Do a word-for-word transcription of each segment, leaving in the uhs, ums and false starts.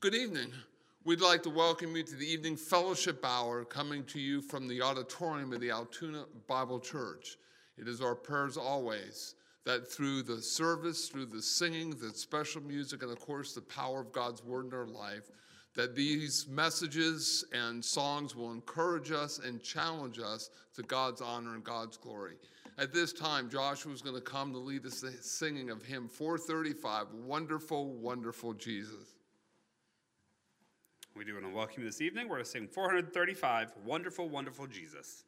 Good evening. We'd like to welcome you to the evening fellowship hour coming to you from the auditorium of the Altoona Bible Church. It is our prayers always that through the service, through the singing, the special music, and of course the power of God's word in our life, that these messages and songs will encourage us and challenge us to God's honor and God's glory. At this time, Joshua is going to come to lead us the singing of hymn four thirty-five, Wonderful, Wonderful Jesus. We do want to welcome you this evening. We're going to sing four thirty-five, Wonderful, Wonderful Jesus.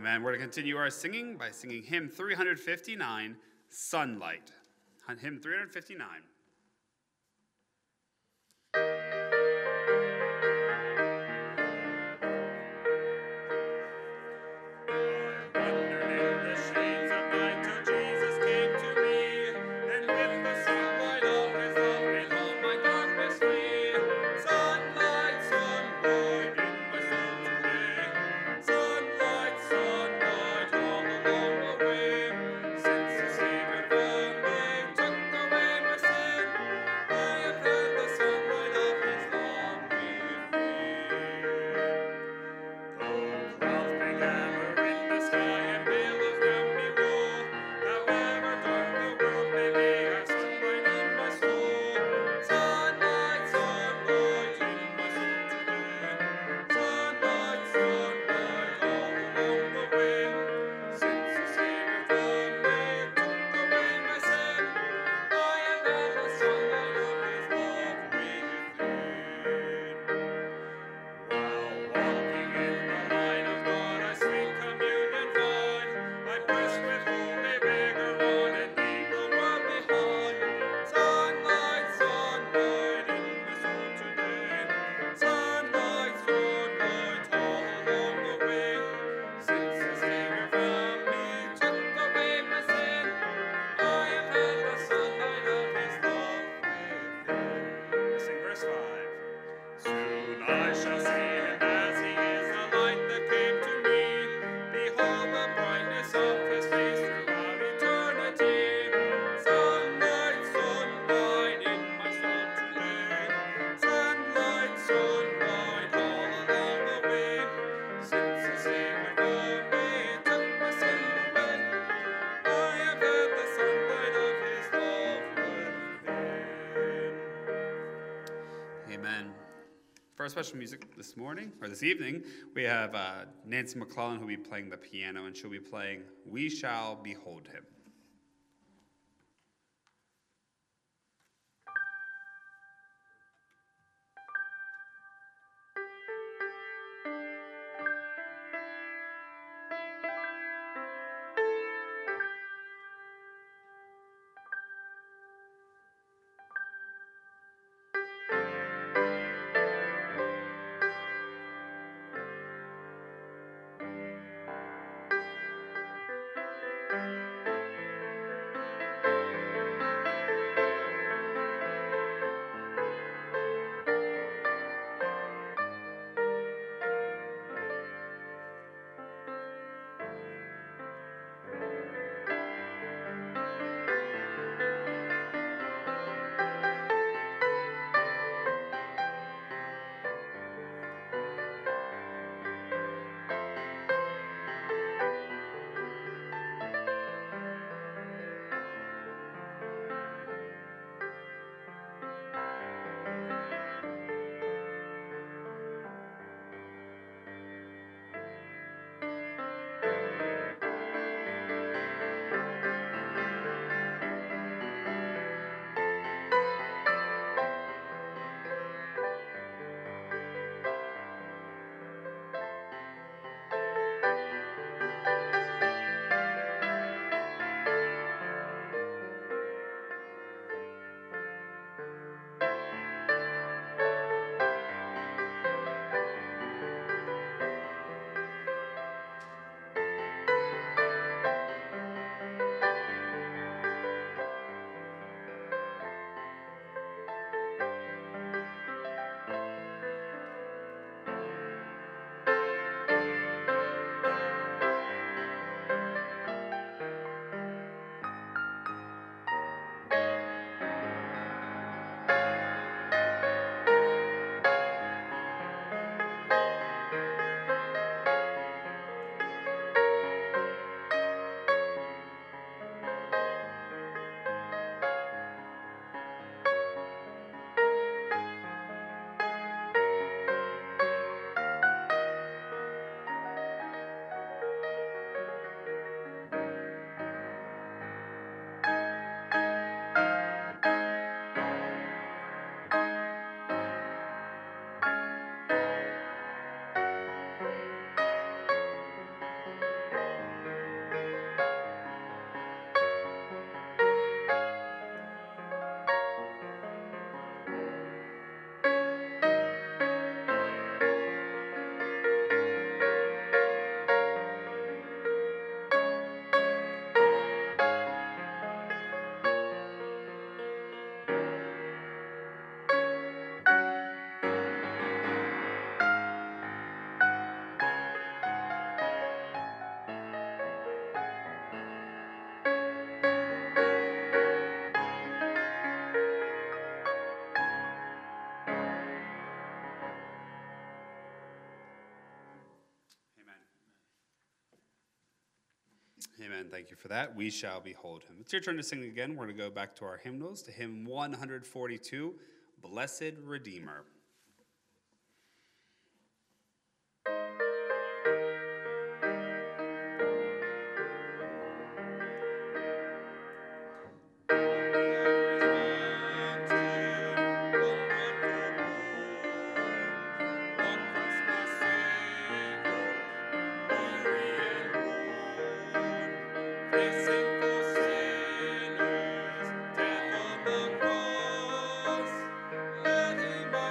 And we're going to continue our singing by singing hymn three fifty-nine, Sunlight. Hymn three fifty-nine. Thank you. special music this morning, or this evening. We have uh, Nancy McClellan, who will be playing the piano, and she'll be playing We Shall Behold Him. Amen. Thank you for that. We shall behold him. It's your turn to sing again. We're going to go back to our hymnals, to hymn one forty-two, Blessed Redeemer.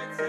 Thank you.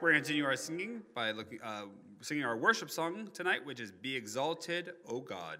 We're going to continue our singing by looking, uh, singing our worship song tonight, which is Be Exalted, O God.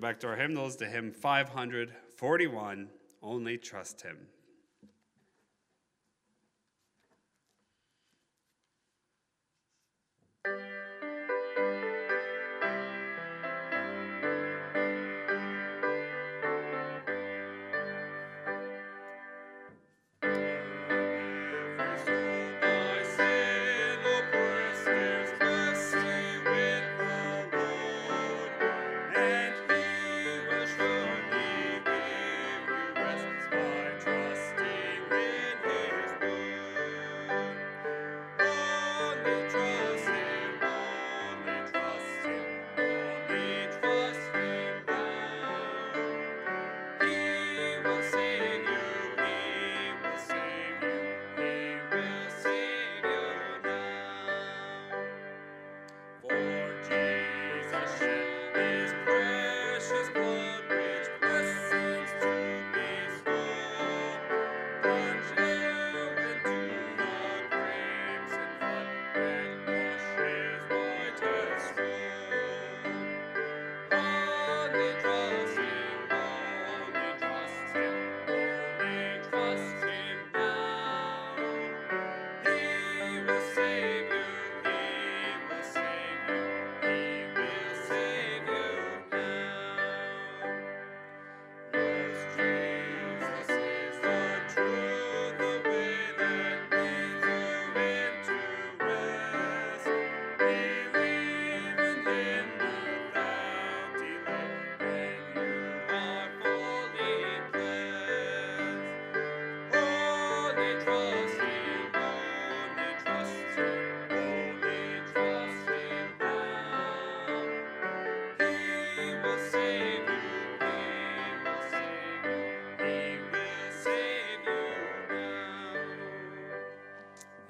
Back to our hymnals, to hymn five forty-one, Only Trust Him.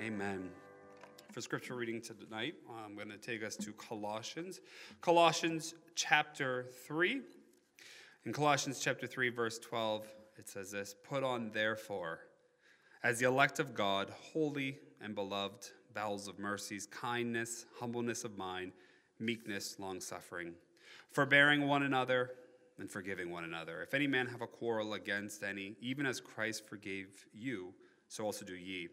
Amen. For scripture reading tonight, I'm going to take us to Colossians. Colossians chapter three. In Colossians chapter three, verse twelve, it says this: Put on, therefore, as the elect of God, holy and beloved, bowels of mercies, kindness, humbleness of mind, meekness, long-suffering, forbearing one another and forgiving one another. If any man have a quarrel against any, even as Christ forgave you, so also do ye.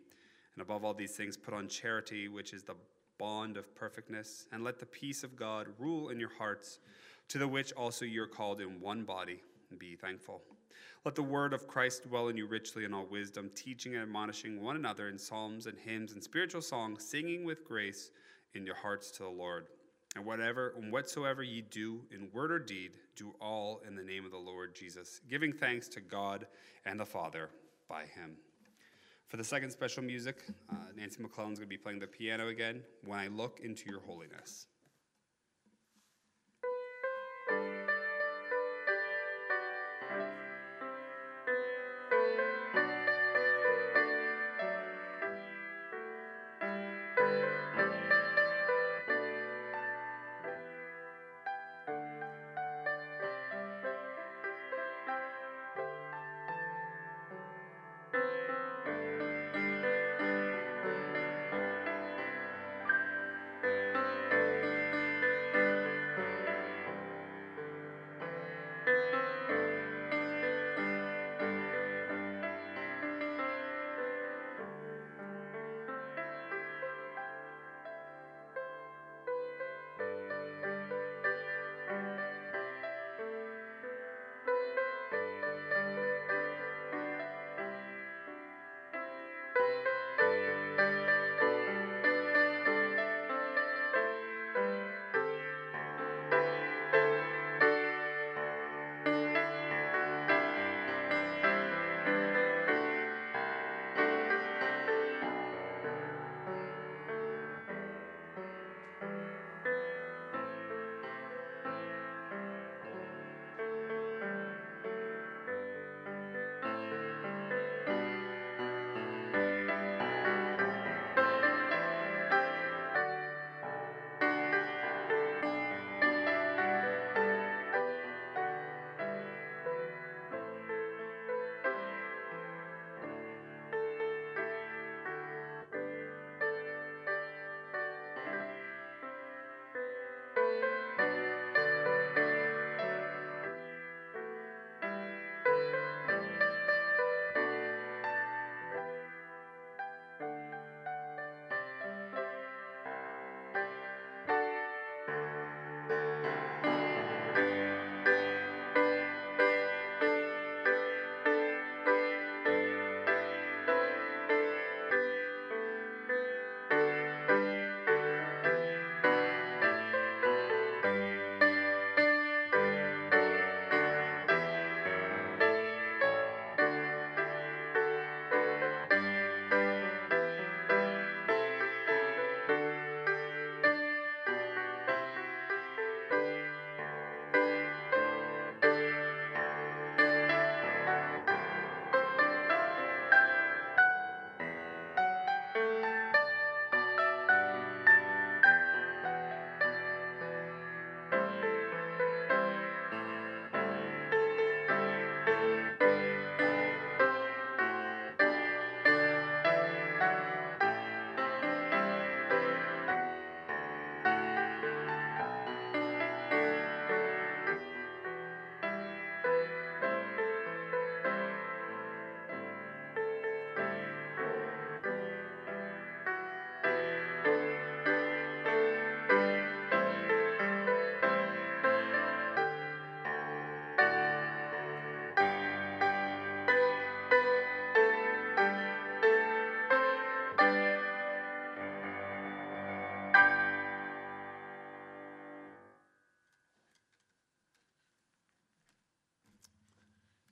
And above all these things, put on charity, which is the bond of perfectness, and let the peace of God rule in your hearts, to the which also you are called in one body, and be thankful. Let the word of Christ dwell in you richly in all wisdom, teaching and admonishing one another in psalms and hymns and spiritual songs, singing with grace in your hearts to the Lord. And whatever and whatsoever ye do in word or deed, do all in the name of the Lord Jesus, giving thanks to God and the Father by him. For the second special music, uh, Nancy McClellan's going to be playing the piano again, When I Look Into Your Holiness.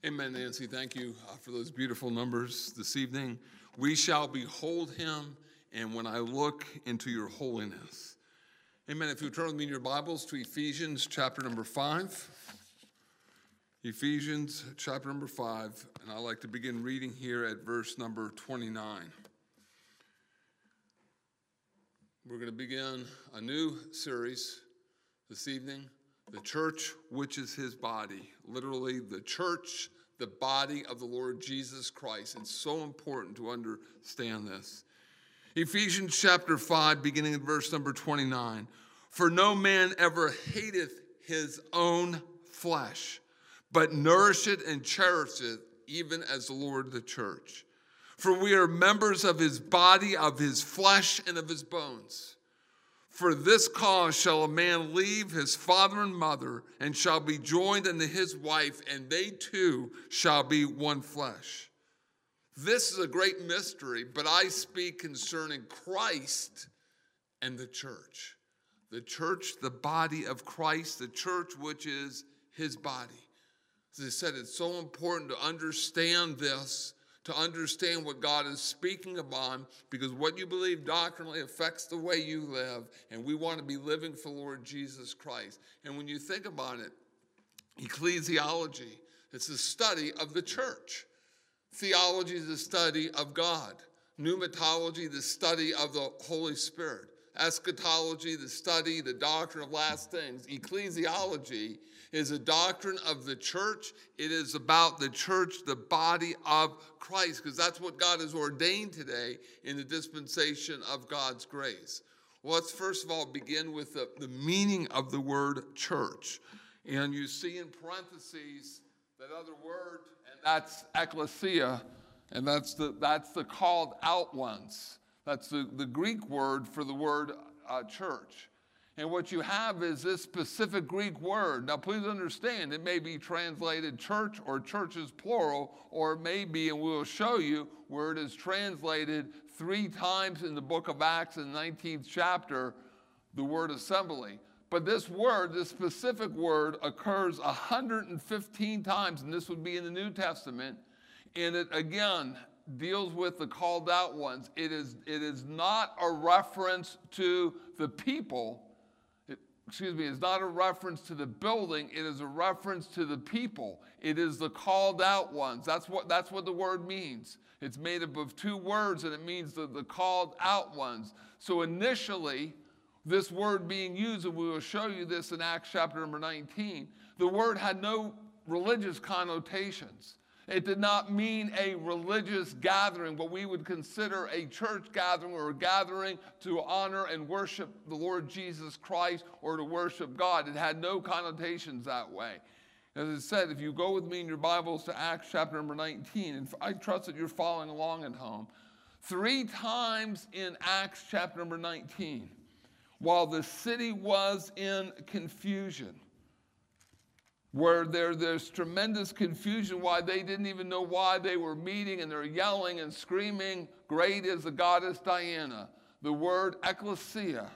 Amen, Nancy. Thank you for those beautiful numbers this evening. We shall behold him, and when I look into your holiness. Amen. If you turn with me in your Bibles to Ephesians chapter number five. Ephesians chapter number five, and I'd like to begin reading here at verse number twenty-nine. We're going to begin a new series this evening, the church which is his body, literally the church, the body of the Lord Jesus Christ. It's so important to understand this. Ephesians chapter five, beginning at verse number twenty-nine, for no man ever hateth his own flesh, but nourish it and cherish it, even as the Lord the church. For we are members of his body, of his flesh, and of his bones. For this cause shall a man leave his father and mother, and shall be joined unto his wife, and they two shall be one flesh. This is a great mystery, but I speak concerning Christ and the church. The church, the body of Christ, the church which is his body. As I said, it's so important to understand this, to understand what God is speaking upon, because what you believe doctrinally affects the way you live, and we want to be living for the Lord Jesus Christ. And when you think about it, ecclesiology, it's the study of the church. Theology is the study of God. Pneumatology, the study of the Holy Spirit. Eschatology, the study, the doctrine of last things. Ecclesiology is a doctrine of the church. It is about the church, the body of Christ, because that's what God has ordained today in the dispensation of God's grace. Well, let's first of all begin with the, the meaning of the word church. And you see in parentheses that other word, and that's ecclesia, and that's the, that's the called out ones. That's the, the Greek word for the word uh, church. And what you have is this specific Greek word. Now, please understand, it may be translated church or churches plural, or it may be, and we will show you, where it is translated three times in the book of Acts in the nineteenth chapter, the word assembly. But this word, this specific word, occurs one hundred fifteen times, and this would be in the New Testament. And it, again, deals with the called out ones. It is, it is not a reference to the people. It, excuse me, it's not a reference to the building. It is a reference to the people. It is the called out ones. That's what, that's what the word means. It's made up of two words, and it means the, the called out ones. So initially, this word being used, and we will show you this in Acts chapter number nineteen, the word had no religious connotations. It did not mean a religious gathering, what we would consider a church gathering or a gathering to honor and worship the Lord Jesus Christ or to worship God. It had no connotations that way. As I said, if you go with me in your Bibles to Acts chapter number nineteen, and I trust that you're following along at home, three times in Acts chapter number nineteen, while the city was in confusion, where there, there's tremendous confusion why they didn't even know why they were meeting, and they're yelling and screaming, great is the goddess Diana. The word ecclesia,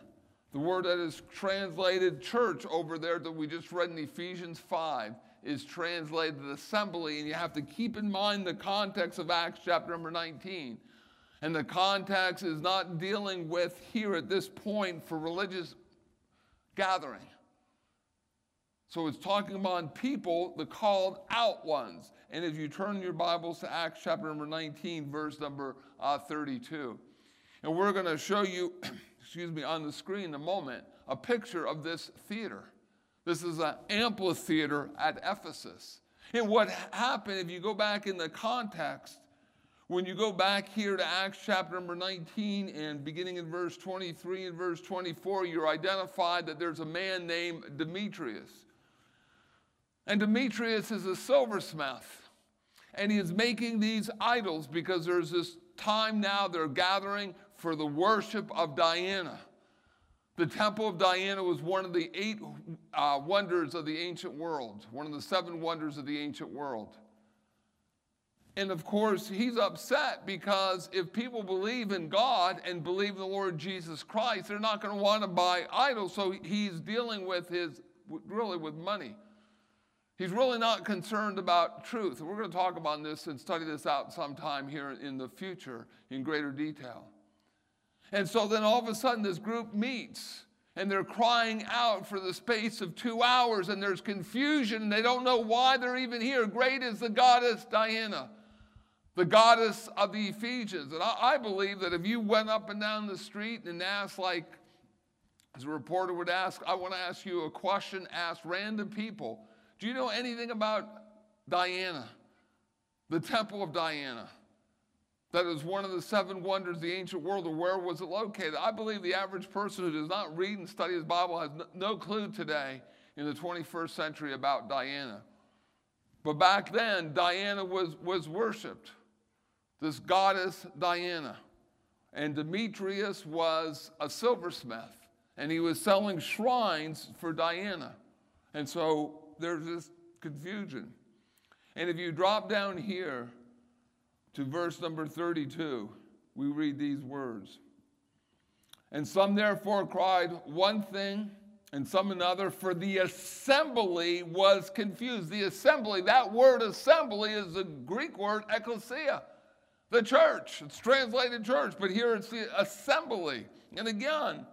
the word that is translated church over there that we just read in Ephesians five, is translated assembly, and you have to keep in mind the context of Acts chapter number nineteen. And the context is not dealing with here at this point for religious gathering. So it's talking about people, the called out ones. And if you turn your Bibles to Acts chapter number nineteen, verse number uh, thirty-two. And we're going to show you, excuse me, on the screen in a moment, a picture of this theater. This is an amphitheater at Ephesus. And what happened, if you go back in the context, when you go back here to Acts chapter number nineteen and beginning in verse twenty-three and verse twenty-four, you're identified that there's a man named Demetrius. And Demetrius is a silversmith, and he is making these idols because there's this time now they're gathering for the worship of Diana. The temple of Diana was one of the eight uh, wonders of the ancient world, one of the seven wonders of the ancient world. And of course, he's upset because if people believe in God and believe in the Lord Jesus Christ, they're not going to want to buy idols, so he's dealing with his, really with money. He's really not concerned about truth. We're going to talk about this and study this out sometime here in the future in greater detail. And so then all of a sudden this group meets and they're crying out for the space of two hours and there's confusion. They don't know why they're even here. Great is the goddess Diana, the goddess of the Ephesians. And I, I believe that if you went up and down the street and asked, like, as a reporter would ask, I want to ask you a question, ask random people, do you know anything about Diana, the temple of Diana? That is one of the seven wonders of the ancient world, or where was it located? I believe the average person who does not read and study his Bible has no clue today in the twenty-first century about Diana. But back then, Diana was, was worshipped, this goddess Diana. And Demetrius was a silversmith, and he was selling shrines for Diana. And so there's this confusion. And if you drop down here to verse number thirty-two, we read these words. And some therefore cried one thing and some another, for the assembly was confused. The assembly, that word assembly is the Greek word ekklesia, the church. It's translated church, but here it's the assembly. And again,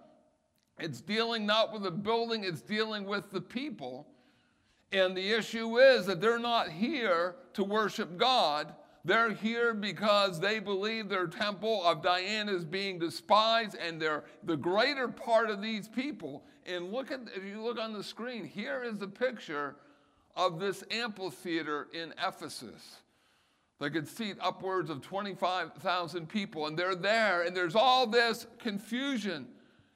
it's dealing not with the building, it's dealing with the people. And the issue is that they're not here to worship God. They're here because they believe their temple of Diana is being despised, and they're the greater part of these people. And look at, if you look on the screen, here is the picture of this amphitheater in Ephesus. They could seat upwards of twenty-five thousand people, and they're there, and there's all this confusion.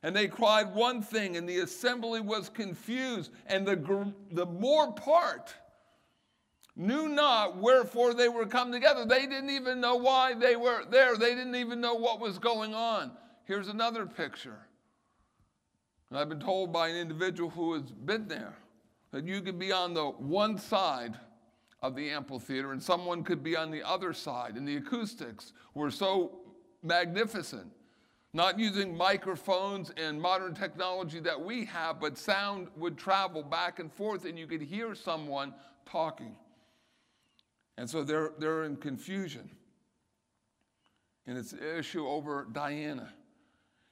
And they cried one thing, and the assembly was confused, and the, the more part knew not wherefore they were come together. They didn't even know why they were there. They didn't even know what was going on. Here's another picture. And I've been told by an individual who has been there that you could be on the one side of the amphitheater, and someone could be on the other side, and the acoustics were so magnificent. Not using microphones and modern technology that we have, but sound would travel back and forth and you could hear someone talking. And so they're, they're in confusion. And it's an issue over Diana.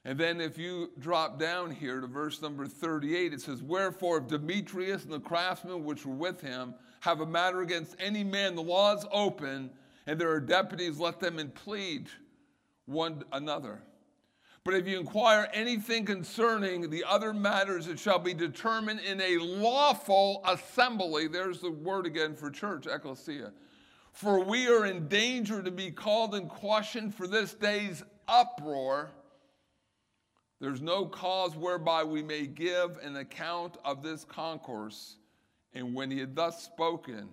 And then if you drop down here to verse number thirty-eight, it says, wherefore Demetrius and the craftsmen which were with him have a matter against any man. The law is open, and there are deputies. Let them and plead one another. But if you inquire anything concerning the other matters, it shall be determined in a lawful assembly. There's the word again for church, ecclesia. For we are in danger to be called in question for this day's uproar. There's no cause whereby we may give an account of this concourse. And when he had thus spoken,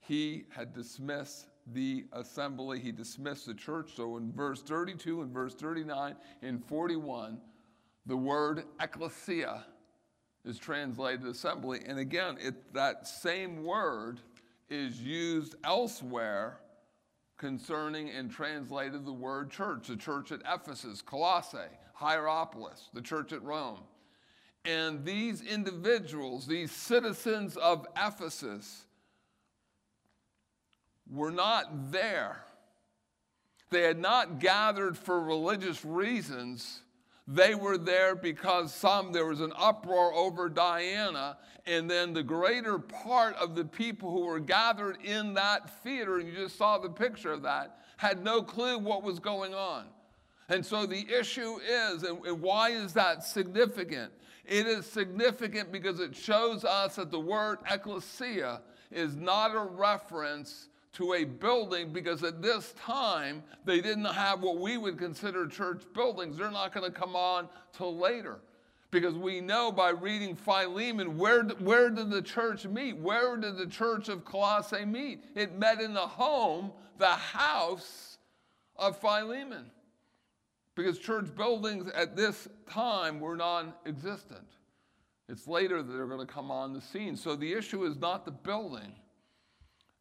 he had dismissed the assembly, he dismissed the church. So in verse thirty-two and verse thirty-nine and forty-one, the word ecclesia is translated assembly. And again, it, that same word is used elsewhere concerning and translated the word church, the church at Ephesus, Colossae, Hierapolis, the church at Rome. And these individuals, these citizens of Ephesus, were not there. They had not gathered for religious reasons. They were there because some, there was an uproar over Diana, and then the greater part of the people who were gathered in that theater, and you just saw the picture of that, had no clue what was going on. And so the issue is, and why is that significant? It is significant because it shows us that the word ecclesia is not a reference to a building, because at this time they didn't have what we would consider church buildings. They're not going to come on till later, because we know by reading Philemon, where, where did the church meet? Where did the church of Colossae meet? It met in the home, the house of Philemon, because church buildings at this time were non-existent. It's later that they're going to come on the scene. So the issue is not the building.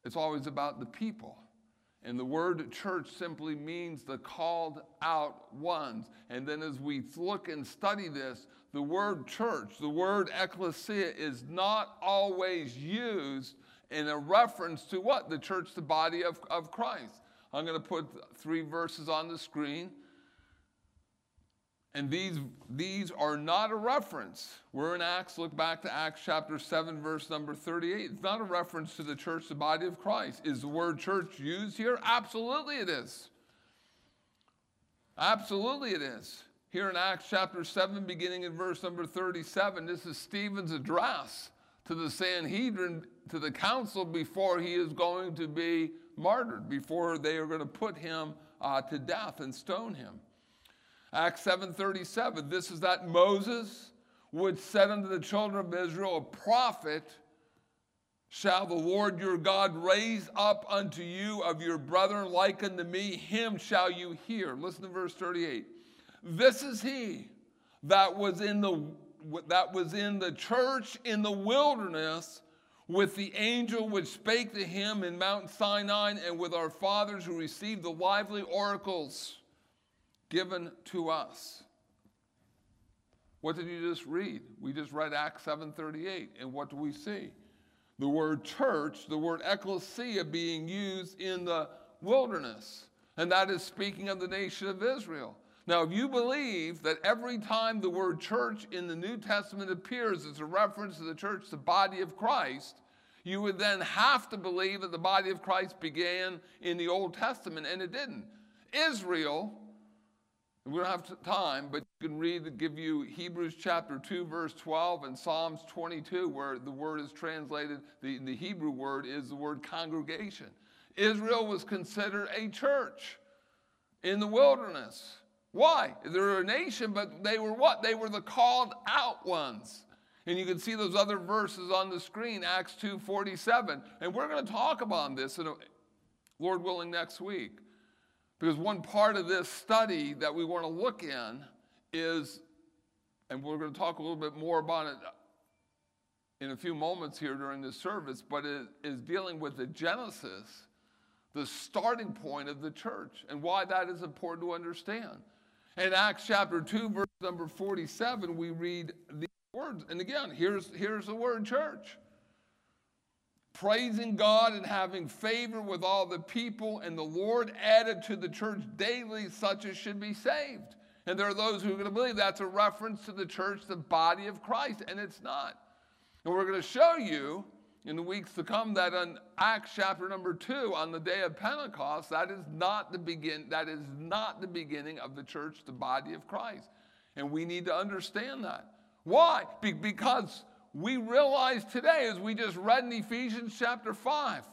It's always about the people. And the word church simply means the called out ones. And then as we look and study this, The word church, the word ecclesia, is not always used in a reference to what? The church, the body of, of Christ. I'm going to put three verses on the screen. And these, these are not a reference. We're in Acts. Look back to Acts chapter seven, verse number thirty-eight. It's not a reference to the church, the body of Christ. Is the word church used here? Absolutely it is. Absolutely it is. Here in Acts chapter seven, beginning in verse number thirty-seven, this is Stephen's address to the Sanhedrin, to the council, before he is going to be martyred, before they are going to put him uh, to death and stone him. Acts seven thirty-seven, this is that Moses would said unto the children of Israel, a prophet shall the Lord your God raise up unto you of your brethren like unto me, him shall you hear. Listen to verse thirty-eight. This is he that was in the that was in the church in the wilderness with the angel which spake to him in Mount Sinai, and with our fathers who received the lively oracles given to us. What did you just read? We just read Acts seven thirty-eight, and what do we see? The word church, the word ecclesia, being used in the wilderness, and that is speaking of the nation of Israel. Now, if you believe that every time the word church in the New Testament appears, it's a reference to the church, the body of Christ, you would then have to believe that the body of Christ began in the Old Testament, and it didn't. Israel, we don't have time, but you can read, give you Hebrews chapter two, verse twelve, and Psalms twenty-two, where the word is translated, the, the Hebrew word is the word congregation. Israel was considered a church in the wilderness. Why? They were a nation, but they were what? They were the called out ones. And you can see those other verses on the screen, Acts two forty-seven. And we're going to talk about this, in a, Lord willing, next week. Because one part of this study that we want to look in is, and we're going to talk a little bit more about it in a few moments here during this service, but it is dealing with the Genesis, the starting point of the church, and why that is important to understand. In Acts chapter two, verse number forty-seven, we read these words. And again, here's, here's the word church. Praising God and having favor with all the people, and the Lord added to the church daily such as should be saved. And there are those who are going to believe that's a reference to the church, the body of Christ, and it's not. And we're going to show you in the weeks to come that in Acts chapter number two, on the day of Pentecost, that is not the begin that is not the beginning of the church, the body of Christ. And we need to understand that. Why? Be- because we realize today, as we just read in Ephesians chapter five,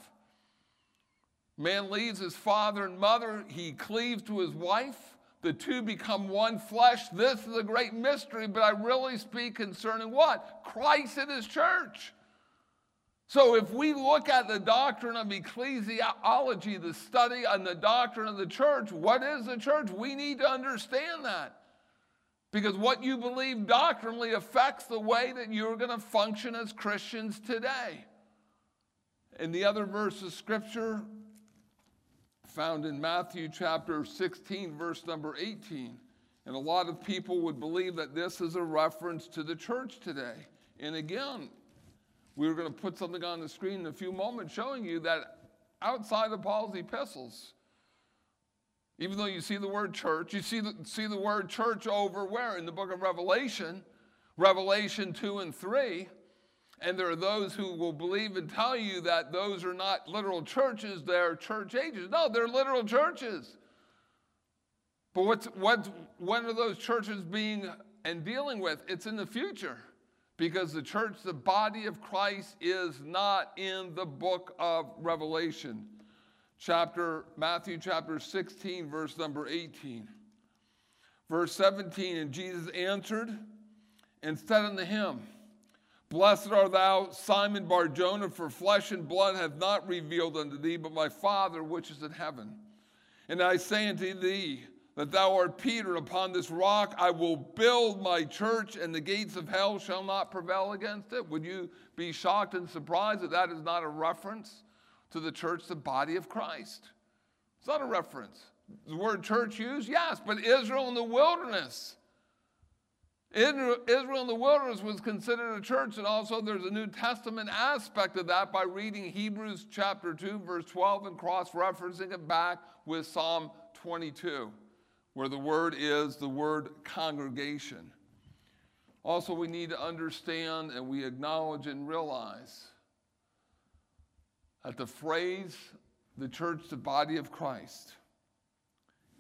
man leaves his father and mother, he cleaves to his wife, the two become one flesh. This is a great mystery, but I really speak concerning what? Christ and his church. So if we look at the doctrine of ecclesiology, the study on the doctrine of the church, what is the church? We need to understand that. Because what you believe doctrinally affects the way that you're going to function as Christians today. And the other verse of Scripture found in Matthew chapter sixteen, verse number eighteen. And a lot of people would believe that this is a reference to the church today. And again, we're going to put something on the screen in a few moments showing you that outside of Paul's epistles, even though you see the word church, you see the, see the word church over where? In the book of Revelation, Revelation two and three. And there are those who will believe and tell you that those are not literal churches, they're church ages. No, they're literal churches. But what's, what's, when are those churches being and dealing with? It's in the future. Because the church, the body of Christ, is not in the book of Revelation. Chapter Matthew chapter sixteen, verse number eighteen. Verse seventeen, and Jesus answered and said unto him, Blessed art thou, Simon Bar-Jonah, for flesh and blood hath not revealed unto thee, but my Father which is in heaven. And I say unto thee, that thou art Peter, upon this rock I will build my church, and the gates of hell shall not prevail against it. Would you be shocked and surprised that that is not a reference to the church, the body of Christ? It's not a reference. The word church used? Yes, but Israel in the wilderness. Israel in the wilderness was considered a church, and also there's a New Testament aspect of that by reading Hebrews chapter two, verse twelve, and cross-referencing it back with Psalm twenty-two, where the word is the word congregation. Also, we need to understand and we acknowledge and realize that the phrase, the church, the body of Christ,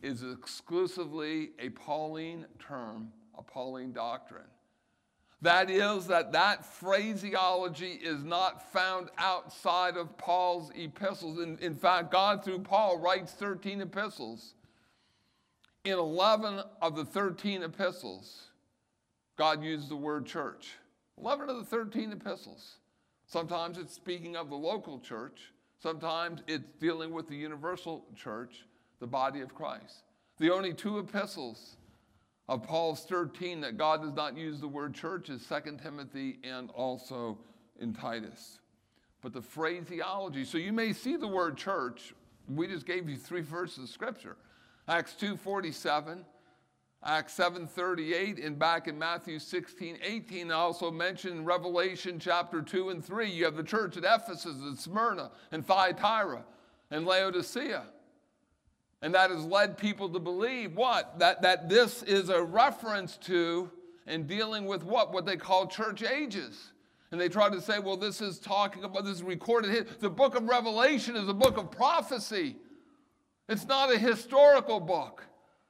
is exclusively a Pauline term, a Pauline doctrine. That is, that that phraseology is not found outside of Paul's epistles. In, in fact, God through Paul writes thirteen epistles. In eleven of the thirteen epistles, God used the word church. eleven of the thirteen epistles. Sometimes it's speaking of the local church. Sometimes it's dealing with the universal church, the body of Christ. The only two epistles of Paul's thirteen that God does not use the word church is Second Timothy and also in Titus. But the phraseology, so you may see the word church. We just gave you three verses of Scripture. Acts two forty-seven, Acts seven thirty-eight, and back in Matthew sixteen eighteen, I also mentioned Revelation chapter two and three. You have the church at Ephesus and Smyrna and Thyatira and Laodicea. And that has led people to believe what? That, that this is a reference to and dealing with what? What they call church ages. And they try to say, well, this is talking about, this is recorded here. The book of Revelation is a book of prophecy. It's not a historical book.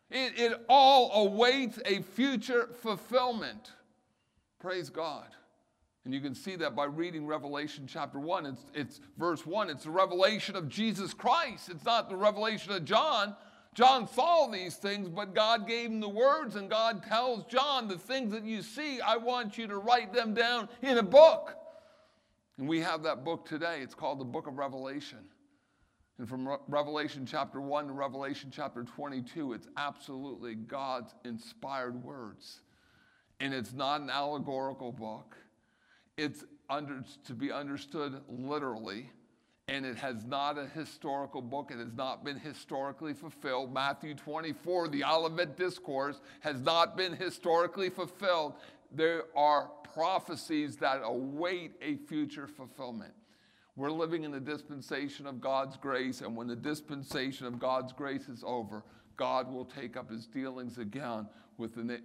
It, it all awaits a future fulfillment. Praise God. And you can see that by reading Revelation chapter one. It's, it's verse one. It's the revelation of Jesus Christ. It's not the revelation of John. John saw these things, but God gave him the words, and God tells John, the things that you see, I want you to write them down in a book. And we have that book today. It's called the Book of Revelation. And from Re- Revelation chapter one to Revelation chapter twenty-two, it's absolutely God's inspired words. And it's not an allegorical book. It's under, to be understood literally, and it has not a historical book. It has not been historically fulfilled. Matthew twenty-four, the Olivet Discourse, has not been historically fulfilled. There are prophecies that await a future fulfillment. We're living in the dispensation of God's grace, and when the dispensation of God's grace is over, God will take up his dealings again with the na-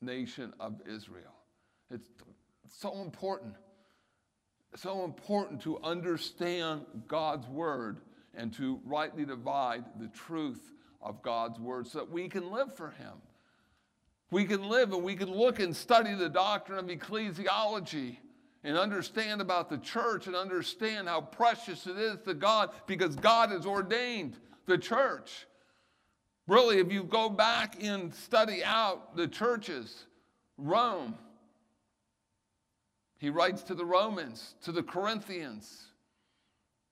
nation of Israel. It's so important, so important to understand God's word and to rightly divide the truth of God's word so that we can live for him. We can live and we can look and study the doctrine of ecclesiology and understand about the church and understand how precious it is to God because God has ordained the church. Really, if you go back and study out the churches, Rome, he writes to the Romans, to the Corinthians,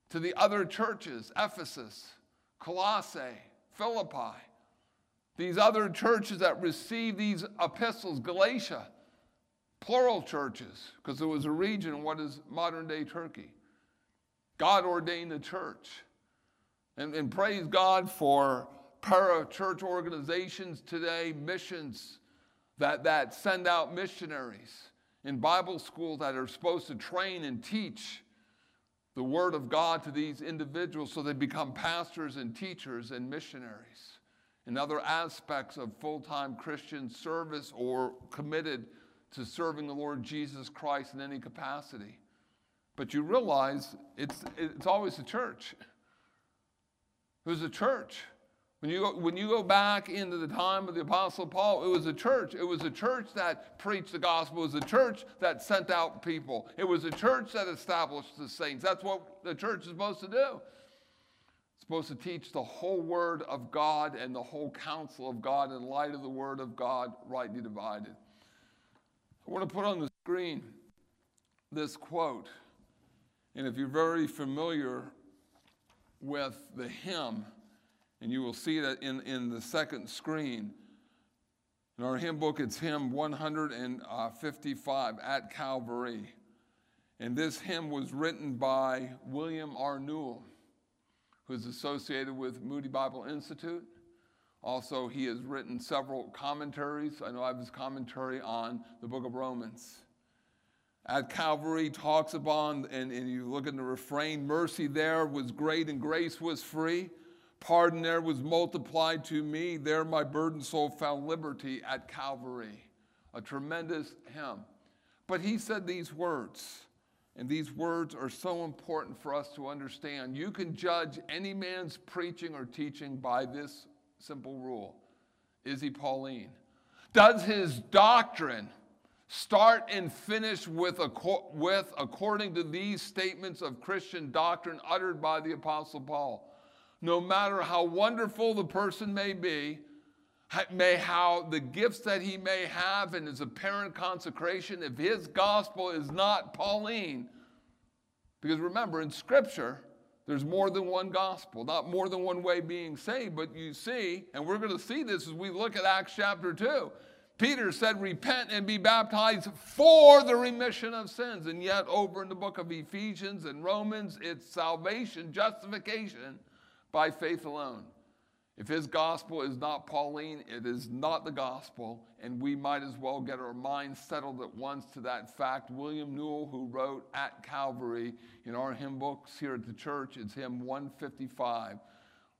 to the other churches, Ephesus, Colossae, Philippi, these other churches that received these epistles, Galatia, plural churches, because there was a region, what is modern-day Turkey. God ordained the church. And, and praise God for para-church organizations today, missions that, that send out missionaries, in Bible schools that are supposed to train and teach the word of God to these individuals so they become pastors and teachers and missionaries and other aspects of full-time Christian service or committed to serving the Lord Jesus Christ in any capacity. But you realize it's, it's always the church. It was a church. When you, when you go back into the time of the Apostle Paul, it was a church. It was a church that preached the gospel. It was a church that sent out people. It was a church that established the saints. That's what the church is supposed to do. It's supposed to teach the whole word of God and the whole counsel of God in light of the word of God rightly divided. I want to put on the screen this quote. And if you're very familiar with the hymn, and you will see that in, in the second screen. In our hymn book, it's hymn one fifty-five, At Calvary. And this hymn was written by William R. Newell, who's associated with Moody Bible Institute, Also, he has written several commentaries. I know I have his commentary on the book of Romans. At Calvary talks upon, and, and you look in the refrain, mercy there was great and grace was free. Pardon there was multiplied to me. There my burdened soul found liberty at Calvary. A tremendous hymn. But he said these words, and these words are so important for us to understand. You can judge any man's preaching or teaching by this simple rule. Is he Pauline? Does his doctrine start and finish with, with according to these statements of Christian doctrine uttered by the Apostle Paul? No matter how wonderful the person may be, may how the gifts that he may have and his apparent consecration, if his gospel is not Pauline, because remember, in Scripture, there's more than one gospel, not more than one way being saved, but you see, and we're going to see this as we look at Acts chapter two, Peter said, repent and be baptized for the remission of sins. And yet over in the book of Ephesians and Romans, it's salvation, justification by faith alone. If his gospel is not Pauline, it is not the gospel, and we might as well get our minds settled at once to that fact. William Newell, who wrote At Calvary in our hymn books here at the church, it's hymn one fifty-five.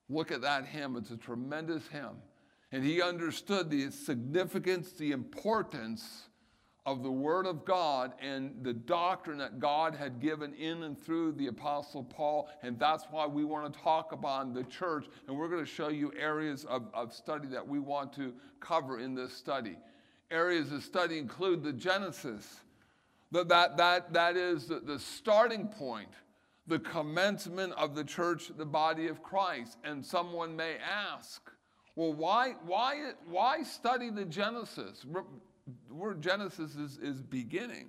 Look at that hymn. It's a tremendous hymn. And he understood the significance, the importance of the Word of God and the doctrine that God had given in and through the Apostle Paul. And that's why we want to talk about the church. And we're going to show you areas of, of study that we want to cover in this study. Areas of study include the Genesis. That, that, that, that is the, the starting point, the commencement of the church, the body of Christ. And someone may ask, well, why, why, why study the Genesis? The word Genesis is, is beginning.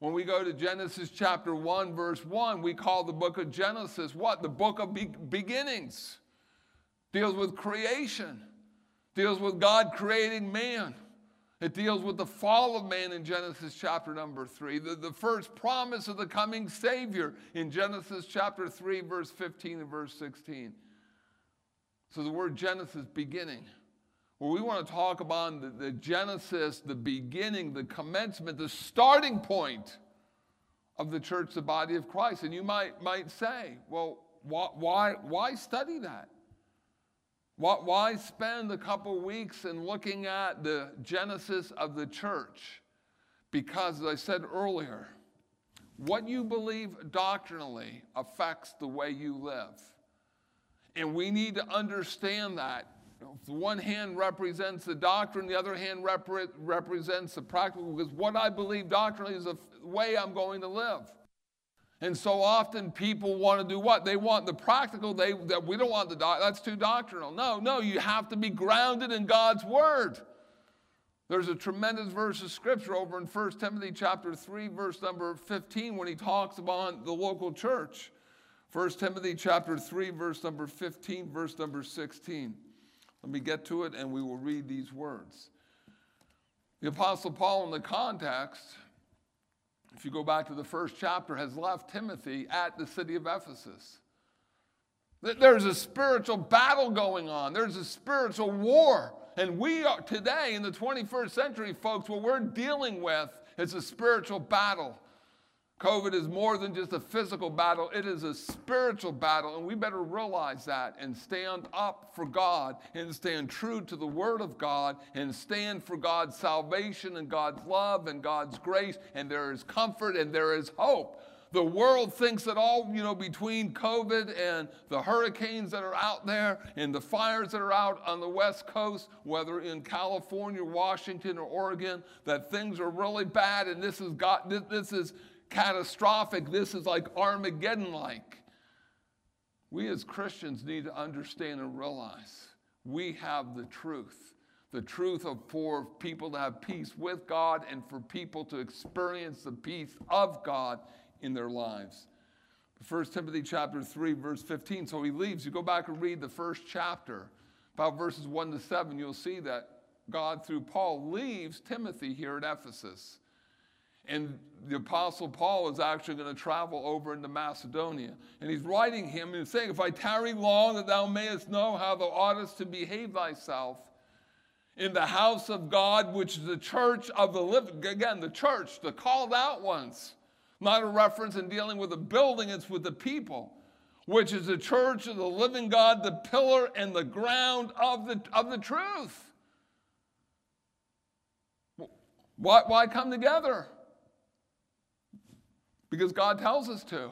When we go to Genesis chapter one, verse one, we call the book of Genesis what? The book of be beginnings. Deals with creation. Deals with God creating man. It deals with the fall of man in Genesis chapter number three. The, the first promise of the coming Savior in Genesis chapter three, verse fifteen and verse sixteen. So the word Genesis, beginning. Well, we want to talk about the, the Genesis, the beginning, the commencement, the starting point of the church, the body of Christ. And you might, might say, well, why, why, why study that? Why, why spend a couple weeks in looking at the Genesis of the church? Because, as I said earlier, what you believe doctrinally affects the way you live. And we need to understand that. The one hand represents the doctrine, the other hand repre represents the practical, because what I believe doctrinally is the way I'm going to live. And so often people want to do what? They want the practical. They, that we don't want the doc that's too doctrinal. No, no, you have to be grounded in God's word. There's a tremendous verse of scripture over in First Timothy chapter three, verse number fifteen, when he talks about the local church. First Timothy chapter three, verse number fifteen, verse number sixteen. Let me get to it, and we will read these words. The Apostle Paul, in the context, if you go back to the first chapter, has left Timothy at the city of Ephesus. There's a spiritual battle going on. There's a spiritual war. And we are today, in the twenty-first century, folks, what we're dealing with is a spiritual battle. COVID is more than just a physical battle. It is a spiritual battle, and we better realize that and stand up for God and stand true to the Word of God and stand for God's salvation and God's love and God's grace, and there is comfort and there is hope. The world thinks that all, you know, between COVID and the hurricanes that are out there and the fires that are out on the West Coast, whether in California, Washington, or Oregon, that things are really bad, and this is God, this, this is catastrophic. This is like Armageddon-like. We as Christians need to understand and realize we have the truth. The truth of for people to have peace with God and for people to experience the peace of God in their lives. First Timothy chapter three, verse fifteen. So he leaves. You go back and read the first chapter, about verses one to seven. You'll see that God, through Paul, leaves Timothy here at Ephesus. And the Apostle Paul is actually going to travel over into Macedonia. And he's writing him and saying, if I tarry long, that thou mayest know how thou oughtest to behave thyself in the house of God, which is the church of the living. Again, the church, the called out ones. Not a reference in dealing with the building, it's with the people. Which is the church of the living God, the pillar and the ground of the, of the truth. Why, why come together? Because God tells us to.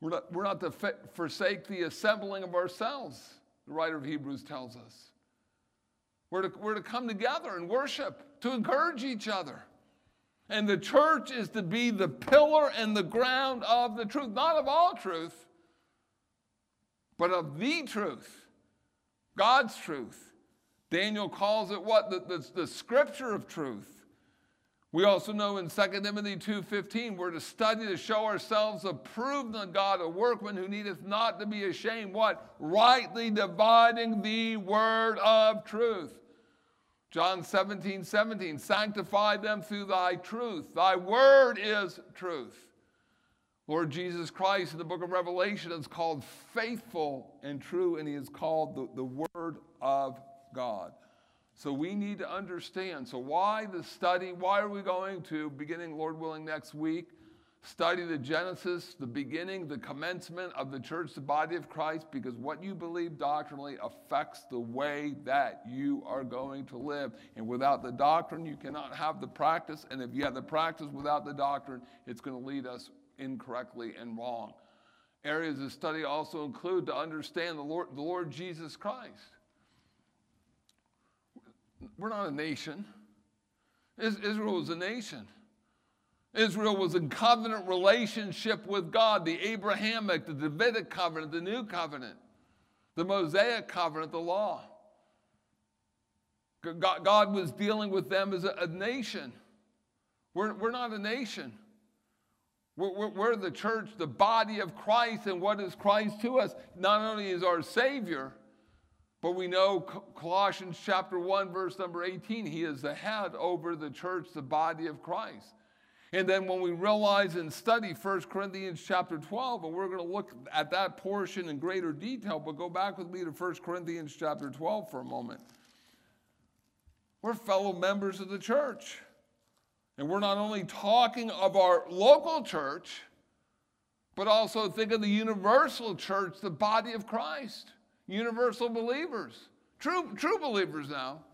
We're not, we're not to fit, forsake the assembling of ourselves, the writer of Hebrews tells us. We're to, we're to come together and worship, to encourage each other. And the church is to be the pillar and the ground of the truth. Not of all truth, but of the truth, God's truth. Daniel calls it what? The, the, the scripture of truth. We also know in Second Timothy two fifteen, we're to study to show ourselves approved unto God, a workman who needeth not to be ashamed. What? Rightly dividing the word of truth. John seventeen seventeen, sanctify them through thy truth. Thy word is truth. Lord Jesus Christ in the book of Revelation is called faithful and true, and he is called the, the word of God. So we need to understand. So why the study? Why are we going to, beginning, Lord willing, next week, study the Genesis, the beginning, the commencement of the church, the body of Christ? Because what you believe doctrinally affects the way that you are going to live. And without the doctrine, you cannot have the practice. And if you have the practice without the doctrine, it's going to lead us incorrectly and wrong. Areas of study also include to understand the Lord, the Lord Jesus Christ. We're not a nation. Israel was a nation. Israel was in covenant relationship with God, the Abrahamic, the Davidic covenant, the new covenant, the Mosaic covenant, the law. God was dealing with them as a nation. We're, we're not a nation. We're, we're the church, the body of Christ, and what is Christ to us? Not only is our Savior, but we know Colossians chapter one, verse number eighteen, he is the head over the church, the body of Christ. And then when we realize and study First Corinthians chapter twelve, and we're going to look at that portion in greater detail, but go back with me to First Corinthians chapter twelve for a moment. We're fellow members of the church. And we're not only talking of our local church, but also think of the universal church, the body of Christ. Universal believers, true, true believers now,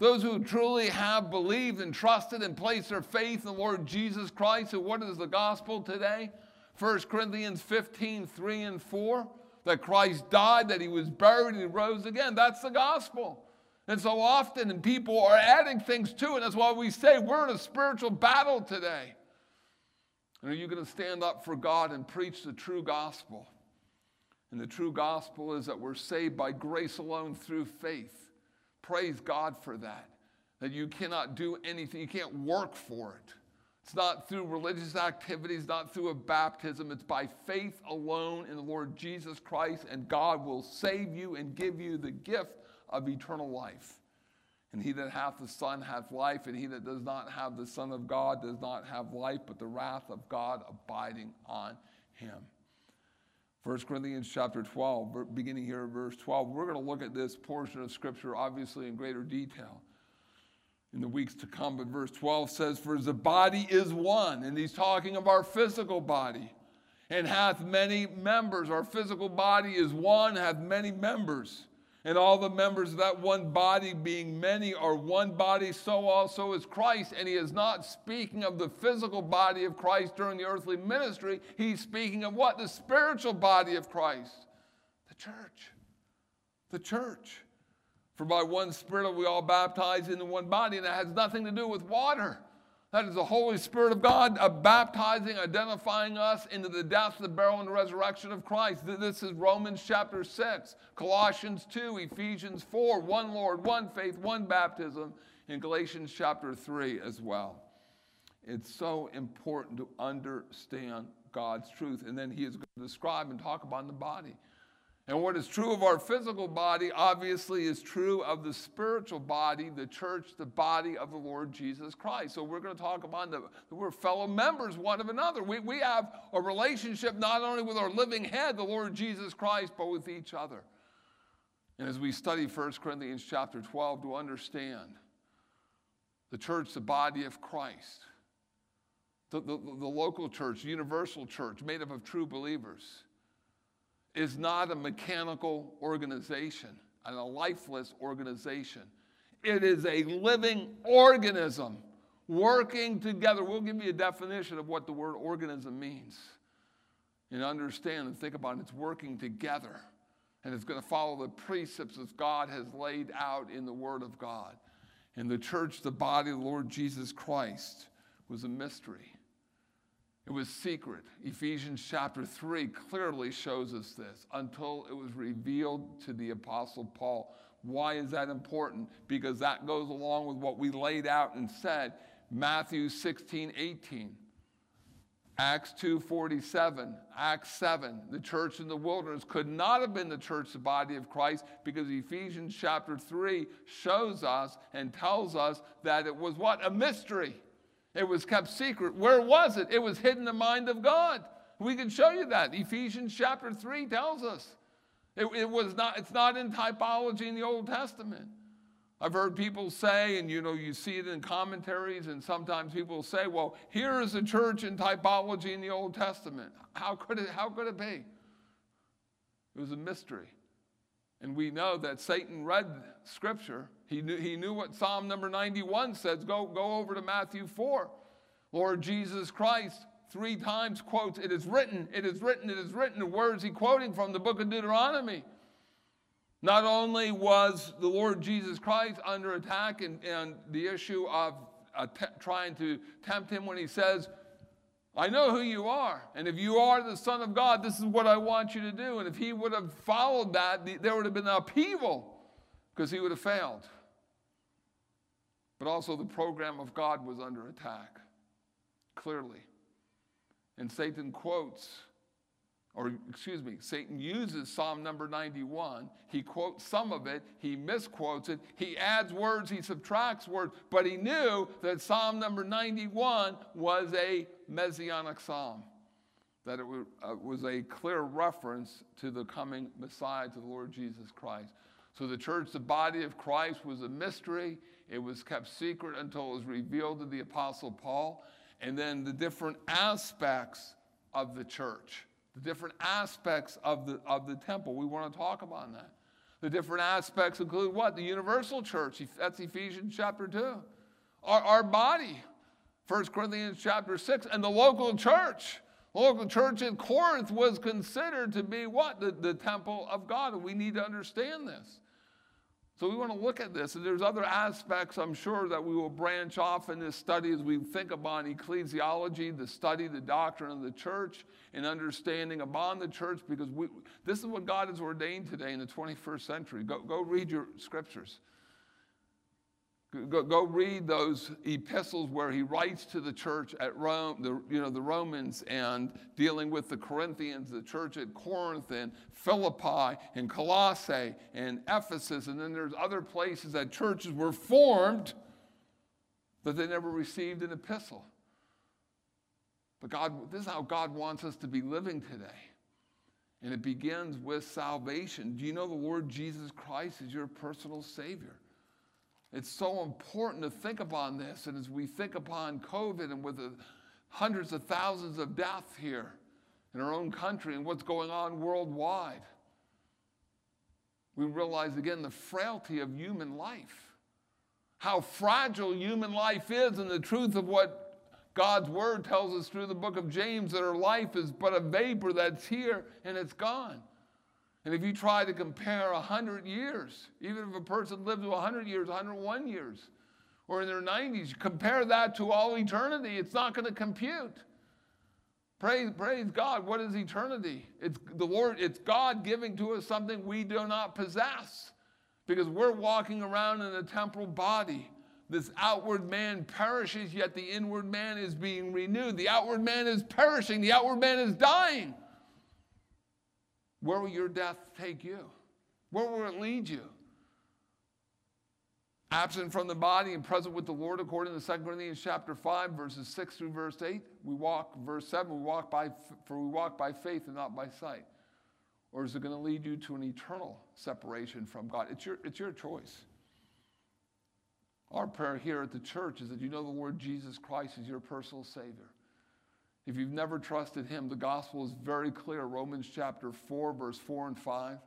those who truly have believed and trusted and placed their faith in the Lord Jesus Christ. And what is the gospel today? First Corinthians fifteen, three and four, that Christ died, that he was buried, and he rose again. That's the gospel. And so often and people are adding things to it. That's why we say we're in a spiritual battle today. And are you going to stand up for God and preach the true gospel? And the true gospel is that we're saved by grace alone through faith. Praise God for that. That you cannot do anything. You can't work for it. It's not through religious activities, not through a baptism. It's by faith alone in the Lord Jesus Christ. And God will save you and give you the gift of eternal life. And he that hath the Son hath life. And he that does not have the Son of God does not have life, but the wrath of God abiding on him. First Corinthians chapter twelve, beginning here at verse twelve. We're going to look at this portion of Scripture, obviously, in greater detail in the weeks to come. But verse twelve says, for the body is one, and he's talking of our physical body, and hath many members. Our physical body is one, hath many members. And all the members of that one body being many are one body, so also is Christ. And he is not speaking of the physical body of Christ during the earthly ministry. He's speaking of what? The spiritual body of Christ. The church. The church. For by one Spirit are we all baptized into one body. And that has nothing to do with water. That is the Holy Spirit of God uh, baptizing, identifying us into the death, the burial, and the resurrection of Christ. This is Romans chapter six, Colossians two, Ephesians four, one Lord, one faith, one baptism, and Galatians chapter three as well. It's so important to understand God's truth. And then he is going to describe and talk about the body. And what is true of our physical body obviously is true of the spiritual body, the church, the body of the Lord Jesus Christ. So we're going to talk about that we're fellow members one of another. We, we have a relationship not only with our living head, the Lord Jesus Christ, but with each other. And as we study First Corinthians chapter twelve to understand the church, the body of Christ, the, the, the local church, universal church made up of true believers, is not a mechanical organization and a lifeless organization. It is a living organism working together. We'll give you a definition of what the word organism means. And understand and think about it. It's working together. And it's going to follow the precepts that God has laid out in the Word of God. And the church, the body of the Lord Jesus Christ, was a mystery. It was secret. Ephesians chapter three clearly shows us this, until it was revealed to the Apostle Paul. Why is that important? Because that goes along with what we laid out and said. Matthew sixteen, eighteen, Acts two, forty-seven, Acts seven. The church in the wilderness could not have been the church, the body of Christ, because Ephesians chapter three shows us and tells us that it was what? A mystery. It was kept secret. Where was it? It was hidden in the mind of God. We can show you that. Ephesians chapter three tells us. It, it was not, it's not in typology in the Old Testament. I've heard people say, and you know, you see it in commentaries, and sometimes people say, well, here is a church in typology in the Old Testament. How could it, how could it be? It was a mystery. And we know that Satan read Scripture. He knew, he knew what Psalm number ninety-one says. Go, go over to Matthew four. Lord Jesus Christ three times quotes, it is written, it is written, it is written. The words he quoting from the book of Deuteronomy. Not only was the Lord Jesus Christ under attack and, and the issue of uh, trying to tempt him when he says, I know who you are, and if you are the Son of God, this is what I want you to do. And if he would have followed that, there would have been an upheaval because he would have failed. But also the program of God was under attack, clearly. And Satan quotes, or excuse me, Satan uses Psalm number ninety-one. He quotes some of it, he misquotes it, he adds words, he subtracts words, but he knew that Psalm number ninety-one was a Messianic psalm, that it was a clear reference to the coming Messiah, to the Lord Jesus Christ. So the church, the body of Christ, was a mystery. It was kept secret until it was revealed to the Apostle Paul. And then the different aspects of the church, the different aspects of the, of the temple. We want to talk about that. The different aspects include what? The universal church. That's Ephesians chapter two. Our, our body. First Corinthians chapter six, and the local church. The local church in Corinth was considered to be what? The, the temple of God. And we need to understand this. So we want to look at this. And there's other aspects, I'm sure, that we will branch off in this study as we think about ecclesiology, the study, the doctrine of the church, and understanding upon the church, because we, this is what God has ordained today in the twenty-first century. Go, go read your scriptures. Go, go read those epistles where he writes to the church at Rome, the, you know, the Romans, and dealing with the Corinthians, the church at Corinth, and Philippi, and Colossae, and Ephesus, and then there's other places that churches were formed that they never received an epistle. But God, this is how God wants us to be living today. And it begins with salvation. Do you know the Lord Jesus Christ is your personal Savior? It's so important to think upon this. And as we think upon COVID and with the hundreds of thousands of deaths here in our own country and what's going on worldwide, we realize again the frailty of human life, how fragile human life is, and the truth of what God's word tells us through the book of James, that our life is but a vapor that's here and it's gone. And if you try to compare one hundred years, even if a person lived to one hundred years, one hundred one years, or in their nineties, compare that to all eternity, it's not going to compute. Praise, praise God. What is eternity? It's the Lord, it's God giving to us something we do not possess, because we're walking around in a temporal body. This outward man perishes, yet the inward man is being renewed. The outward man is perishing. The outward man is dying. Where will your death take you? Where will it lead you? Absent from the body and present with the Lord, according to Second Corinthians chapter five, verses six through verse eight, we walk, verse seven, we walk by, for we walk by faith and not by sight. Or is it going to lead you to an eternal separation from God? It's your, it's your choice. Our prayer here at the church is that you know the Lord Jesus Christ is your personal Savior. If you've never trusted him, the gospel is very clear. Romans chapter four, verse four and five.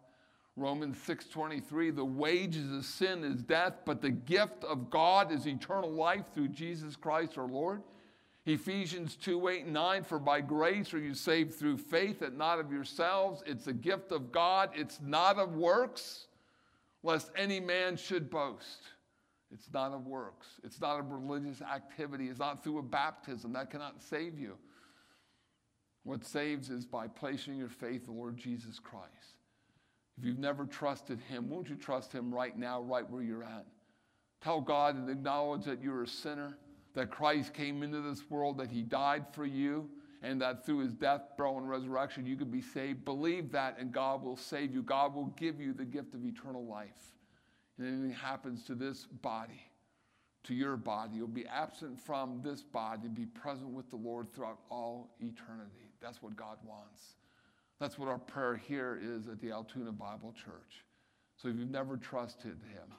Romans six twenty-three, the wages of sin is death, but the gift of God is eternal life through Jesus Christ our Lord. Ephesians two, eight, and nine, for by grace are you saved through faith and not of yourselves. It's the gift of God. It's not of works, lest any man should boast. It's not of works. It's not of religious activity. It's not through a baptism. That cannot save you. What saves is by placing your faith in the Lord Jesus Christ. If you've never trusted him, won't you trust him right now, right where you're at? Tell God and acknowledge that you're a sinner, that Christ came into this world, that he died for you, and that through his death, burial, and resurrection, you can be saved. Believe that, and God will save you. God will give you the gift of eternal life. And anything happens to this body, to your body, you'll be absent from this body, be present with the Lord throughout all eternity. That's what God wants. That's what our prayer here is at the Altoona Bible Church. So if you've never trusted him,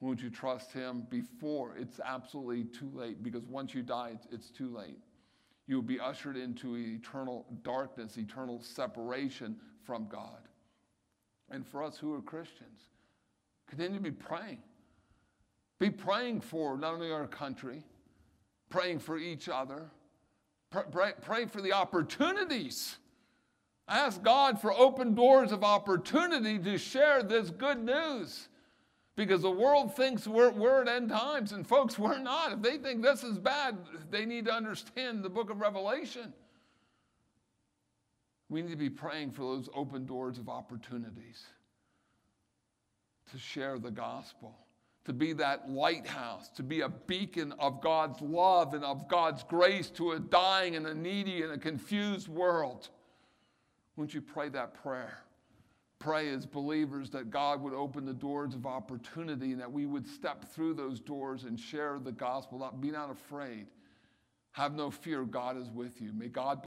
won't you trust him before it's absolutely too late? Because once you die, it's, it's too late. You'll be ushered into eternal darkness, eternal separation from God. And for us who are Christians, continue to be praying. Be praying for not only our country, praying for each other, pr pray, pray for the opportunities. Ask God for open doors of opportunity to share this good news, because the world thinks we're, we're at end times, and folks, we're not. If they think this is bad, they need to understand the book of Revelation. We need to be praying for those open doors of opportunities to share the gospel, to be that lighthouse, to be a beacon of God's love and of God's grace to a dying and a needy and a confused world. Won't you pray that prayer? Pray as believers that God would open the doors of opportunity and that we would step through those doors and share the gospel. Not, be not afraid. Have no fear. God is with you. May God